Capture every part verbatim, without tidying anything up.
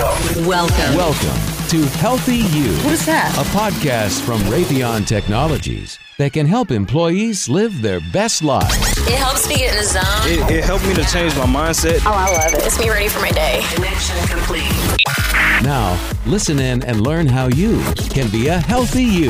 Welcome. Welcome. Welcome to Healthy You. What is that? A podcast from Raytheon Technologies that can help employees live their best lives. It helps me get in the zone. It, it helped me to change my mindset. Oh, I love it. It's me ready for my day. Connection complete. Now, listen in and learn how you can be a healthy you.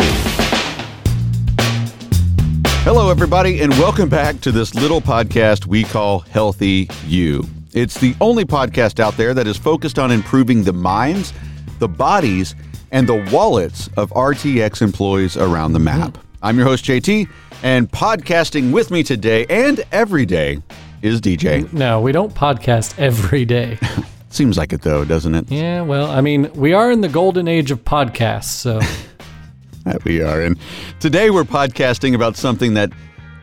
Hello, everybody, and welcome back to this little podcast we call Healthy You. It's the only podcast out there that is focused on improving the minds, the bodies, and the wallets of R T X employees around the map. I'm your host, J T, and podcasting with me today and every day is D J. No, we don't podcast every day. Seems like it, though, doesn't it? Yeah, well, I mean, we are in the golden age of podcasts, so... That we are. And today we're podcasting about something that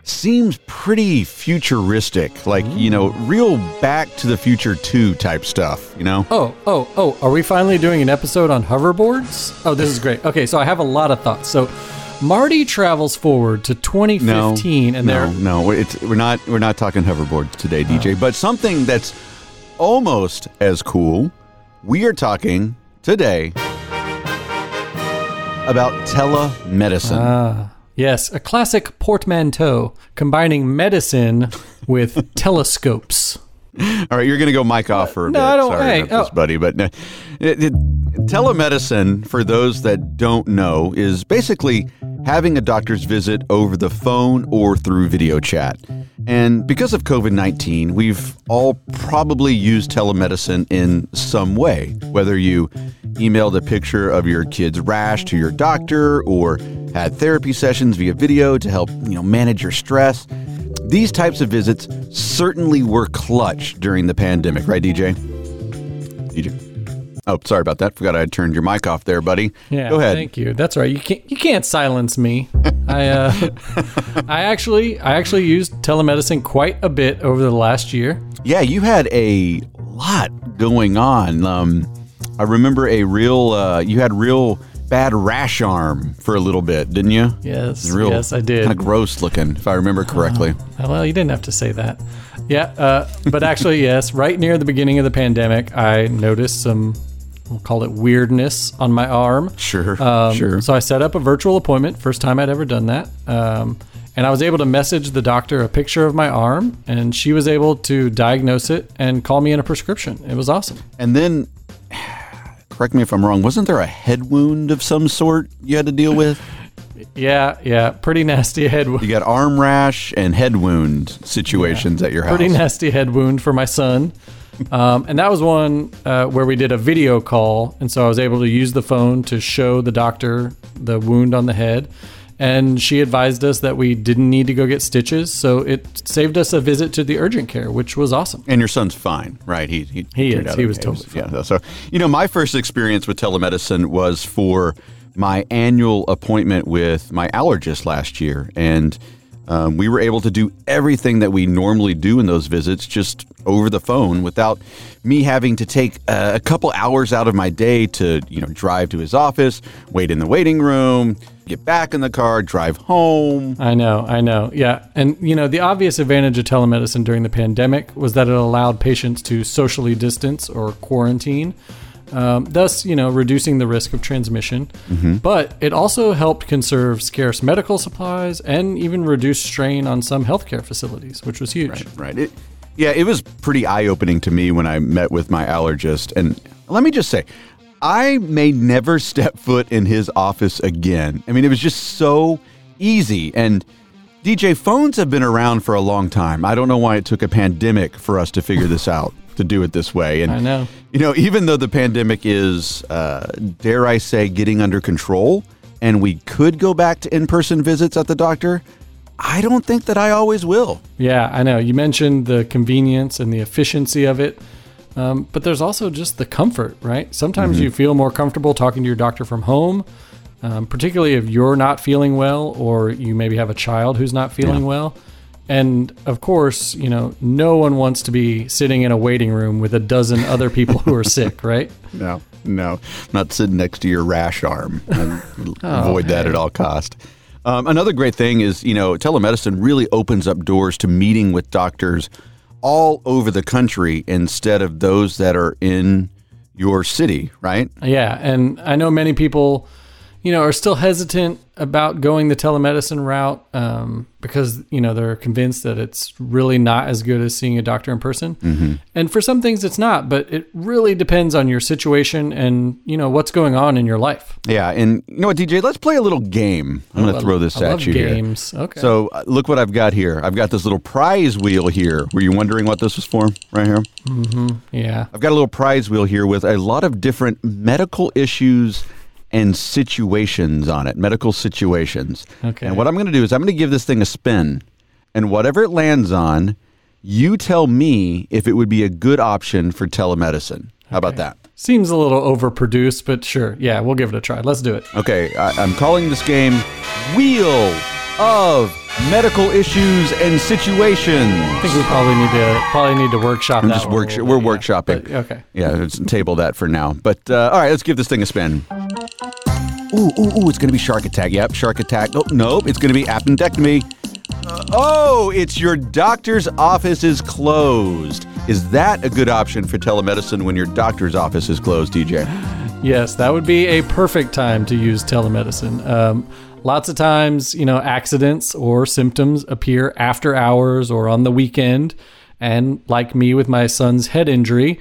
seems pretty futuristic, like, you know, real Back to the Future two type stuff, you know? Oh, oh, oh, are we finally doing an episode on hoverboards? Oh, this is great. Okay, so I have a lot of thoughts. So Marty travels forward to twenty fifteen no, and there... No, no, it's, we're not, we're not talking hoverboards today, D J, oh. but something that's almost as cool. We are talking today about telemedicine. Ah, yes, a classic portmanteau combining medicine with telescopes. All right, you're going to go mic off for a no, bit. I don't, Sorry hey, about oh. this, buddy. But no, it, it, telemedicine, for those that don't know, is basically having a doctor's visit over the phone or through video chat. And because of covid nineteen, we've all probably used telemedicine in some way, whether you emailed a picture of your kid's rash to your doctor or had therapy sessions via video to help, you know, manage your stress. These types of visits certainly were clutch during the pandemic, right, D J? D J? Oh, sorry about that. Forgot I turned your mic off there, buddy. Yeah, go ahead. Thank you. That's right. You can't you can't silence me. I uh, I actually I actually used telemedicine quite a bit over the last year. Yeah, you had a lot going on. Um, I remember a real uh, you had real. bad rash arm for a little bit, didn't you? Yes, real, yes, I did. Kind of gross looking, if I remember correctly. Uh, well, you didn't have to say that. Yeah, uh, but actually, yes, right near the beginning of the pandemic, I noticed some, we'll call it weirdness on my arm. Sure, um, sure. So I set up a virtual appointment, first time I'd ever done that. Um, and I was able to message the doctor a picture of my arm, and she was able to diagnose it and call me in a prescription. It was awesome. And then... correct me if I'm wrong, wasn't there a head wound of some sort you had to deal with? yeah, yeah, pretty nasty head wound. You got arm rash and head wound situations yeah, at your house. Pretty nasty head wound for my son. Um, and that was one uh, where we did a video call, and so I was able to use the phone to show the doctor the wound on the head. And she advised us that we didn't need to go get stitches, so it saved us a visit to the urgent care, which was awesome. And your son's fine, right? He he, he is. He was totally fine. Yeah. So, you know, my first experience with telemedicine was for my annual appointment with my allergist last year, and um, we were able to do everything that we normally do in those visits just over the phone without me having to take uh, a couple hours out of my day to, you know, drive to his office, wait in the waiting room, get back in the car, drive home. I know, I know. Yeah. And, you know, the obvious advantage of telemedicine during the pandemic was that it allowed patients to socially distance or quarantine, um, thus, you know, reducing the risk of transmission. Mm-hmm. But it also helped conserve scarce medical supplies and even reduce strain on some healthcare facilities, which was huge. Right, right. It, yeah, it was pretty eye-opening to me when I met with my allergist. And let me just say, I may never step foot in his office again. I mean, it was just so easy. And D J, phones have been around for a long time. I don't know why it took a pandemic for us to figure this out, to do it this way. And I know. You know, even though the pandemic is, uh, dare I say, getting under control, and we could go back to in-person visits at the doctor, I don't think that I always will. Yeah, I know. You mentioned the convenience and the efficiency of it. Um, but there's also just the comfort, right? Sometimes mm-hmm. you feel more comfortable talking to your doctor from home, um, particularly if you're not feeling well or you maybe have a child who's not feeling yeah. well. And of course, you know, no one wants to be sitting in a waiting room with a dozen other people who are sick, right? No, no, not sitting next to your rash arm. oh, avoid that hey. at all costs. Um, another great thing is, you know, telemedicine really opens up doors to meeting with doctors all over the country instead of those that are in your city, right? Yeah. And I know many people, you know, are still hesitant about going the telemedicine route um, because, you know, they're convinced that it's really not as good as seeing a doctor in person. Mm-hmm. And for some things it's not, but it really depends on your situation and, you know, what's going on in your life. Yeah. And you know what, D J, let's play a little game. I'm going to throw this I at love you games. Here. Okay. So uh, look what I've got here. I've got this little prize wheel here. Were you wondering what this was for right here? Mm-hmm. Yeah. I've got a little prize wheel here with a lot of different medical issues and situations on it, medical situations. Okay. And what I'm going to do is I'm going to give this thing a spin. And whatever it lands on, you tell me if it would be a good option for telemedicine. How okay. about that? Seems a little overproduced, but sure. Yeah, we'll give it a try. Let's do it. Okay, I, I'm calling this game Wheel of Medical Issues and Situations. I think we probably need to probably need to workshop I'm that just one. Workshop, we're yeah. workshopping. But, okay. Yeah, let's table that for now. But uh, all right, let's give this thing a spin. Ooh, ooh, ooh, it's going to be shark attack. Yep, shark attack. Oh, nope, it's going to be appendectomy. Uh, oh, it's your doctor's office is closed. Is that a good option for telemedicine when your doctor's office is closed, D J? Yes, that would be a perfect time to use telemedicine. Um, lots of times, you know, accidents or symptoms appear after hours or on the weekend. And like me with my son's head injury,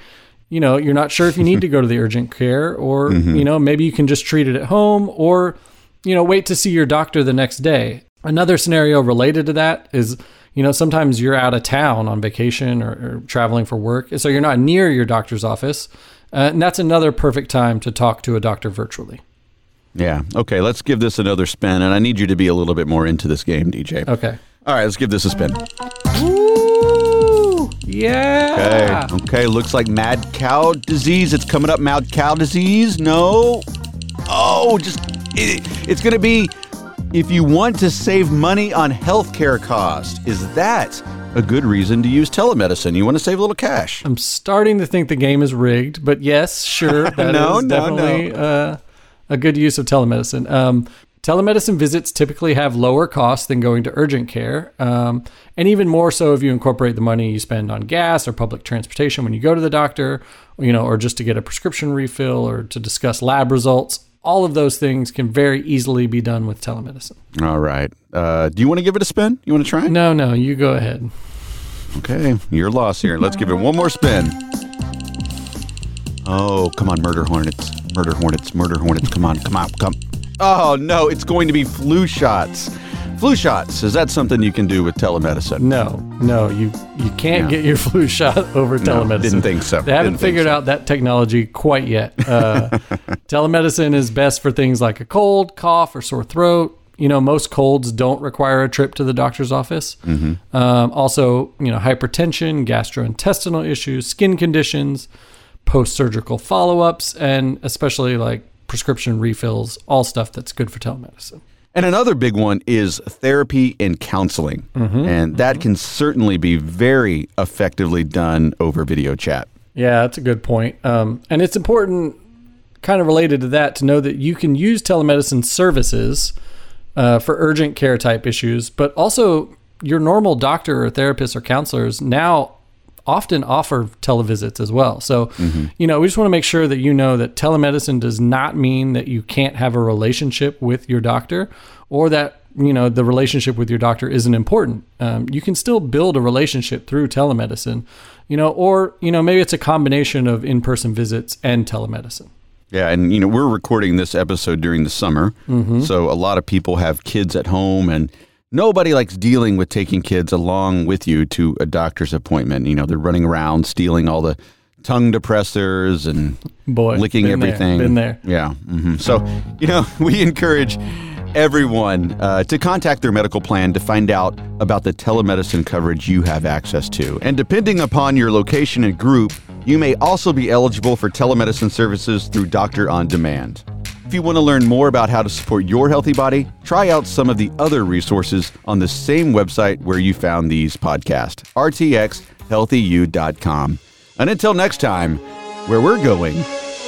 you know, you're not sure if you need to go to the urgent care or, mm-hmm. you know, maybe you can just treat it at home or, you know, wait to see your doctor the next day. Another scenario related to that is, you know, sometimes you're out of town on vacation or, or traveling for work. So you're not near your doctor's office. Uh, and that's another perfect time to talk to a doctor virtually. Yeah. Okay. Let's give this another spin. And I need you to be a little bit more into this game, D J. Okay. All right. Let's give this a spin. Yeah. Okay. Okay. Looks like mad cow disease. It's coming up. Mad cow disease. No. Oh, just it, it's going to be if you want to save money on healthcare costs. Is that a good reason to use telemedicine? You want to save a little cash. I'm starting to think the game is rigged, but yes, sure. That no, is no, definitely no. Uh, a good use of telemedicine. Um, Telemedicine visits typically have lower costs than going to urgent care, um, and even more so if you incorporate the money you spend on gas or public transportation when you go to the doctor, you know, or just to get a prescription refill or to discuss lab results. All of those things can very easily be done with telemedicine. All right. Uh, do you want to give it a spin? You want to try? No, no, you go ahead. Okay, your loss here. Let's give it one more spin. Oh, come on, murder hornets, murder hornets, murder hornets. Come on, come on, come Oh, no, it's going to be flu shots. Flu shots, is that something you can do with telemedicine? No, no, you, you can't yeah. get your flu shot over telemedicine. No, didn't think so. They haven't didn't figured so. out that technology quite yet. Uh, telemedicine is best for things like a cold, cough, or sore throat. You know, most colds don't require a trip to the doctor's office. Mm-hmm. Um, also, you know, hypertension, gastrointestinal issues, skin conditions, post-surgical follow-ups, and especially like prescription refills, all stuff that's good for telemedicine. And another big one is therapy and counseling. Mm-hmm, and that mm-hmm. can certainly be very effectively done over video chat. Yeah, that's a good point. Um, and it's important, kind of related to that, to know that you can use telemedicine services uh, for urgent care type issues, but also your normal doctor or therapist or counselors now often offer televisits as well. So, mm-hmm. you know, we just want to make sure that you know that telemedicine does not mean that you can't have a relationship with your doctor or that, you know, the relationship with your doctor isn't important. Um, you can still build a relationship through telemedicine, you know, or, you know, maybe it's a combination of in-person visits and telemedicine. Yeah. And, you know, we're recording this episode during the summer. Mm-hmm. So a lot of people have kids at home and nobody likes dealing with taking kids along with you to a doctor's appointment. You know, they're running around stealing all the tongue depressors and Boy, licking been everything. There, been there. Yeah. Mm-hmm. So, you know, we encourage everyone uh, to contact their medical plan to find out about the telemedicine coverage you have access to. And depending upon your location and group, you may also be eligible for telemedicine services through Doctor On Demand. If you want to learn more about how to support your healthy body, try out some of the other resources on the same website where you found these podcasts, r t x healthy you dot com. And until next time, where we're going,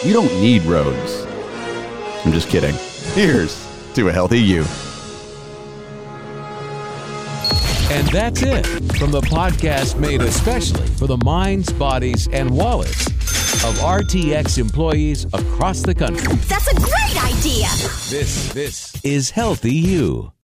you don't need roads. I'm just kidding. Here's to a healthy you. And that's it from the podcast made especially for the minds, bodies, and wallets of R T X employees across the country. That's a great idea. This, this is Healthy You.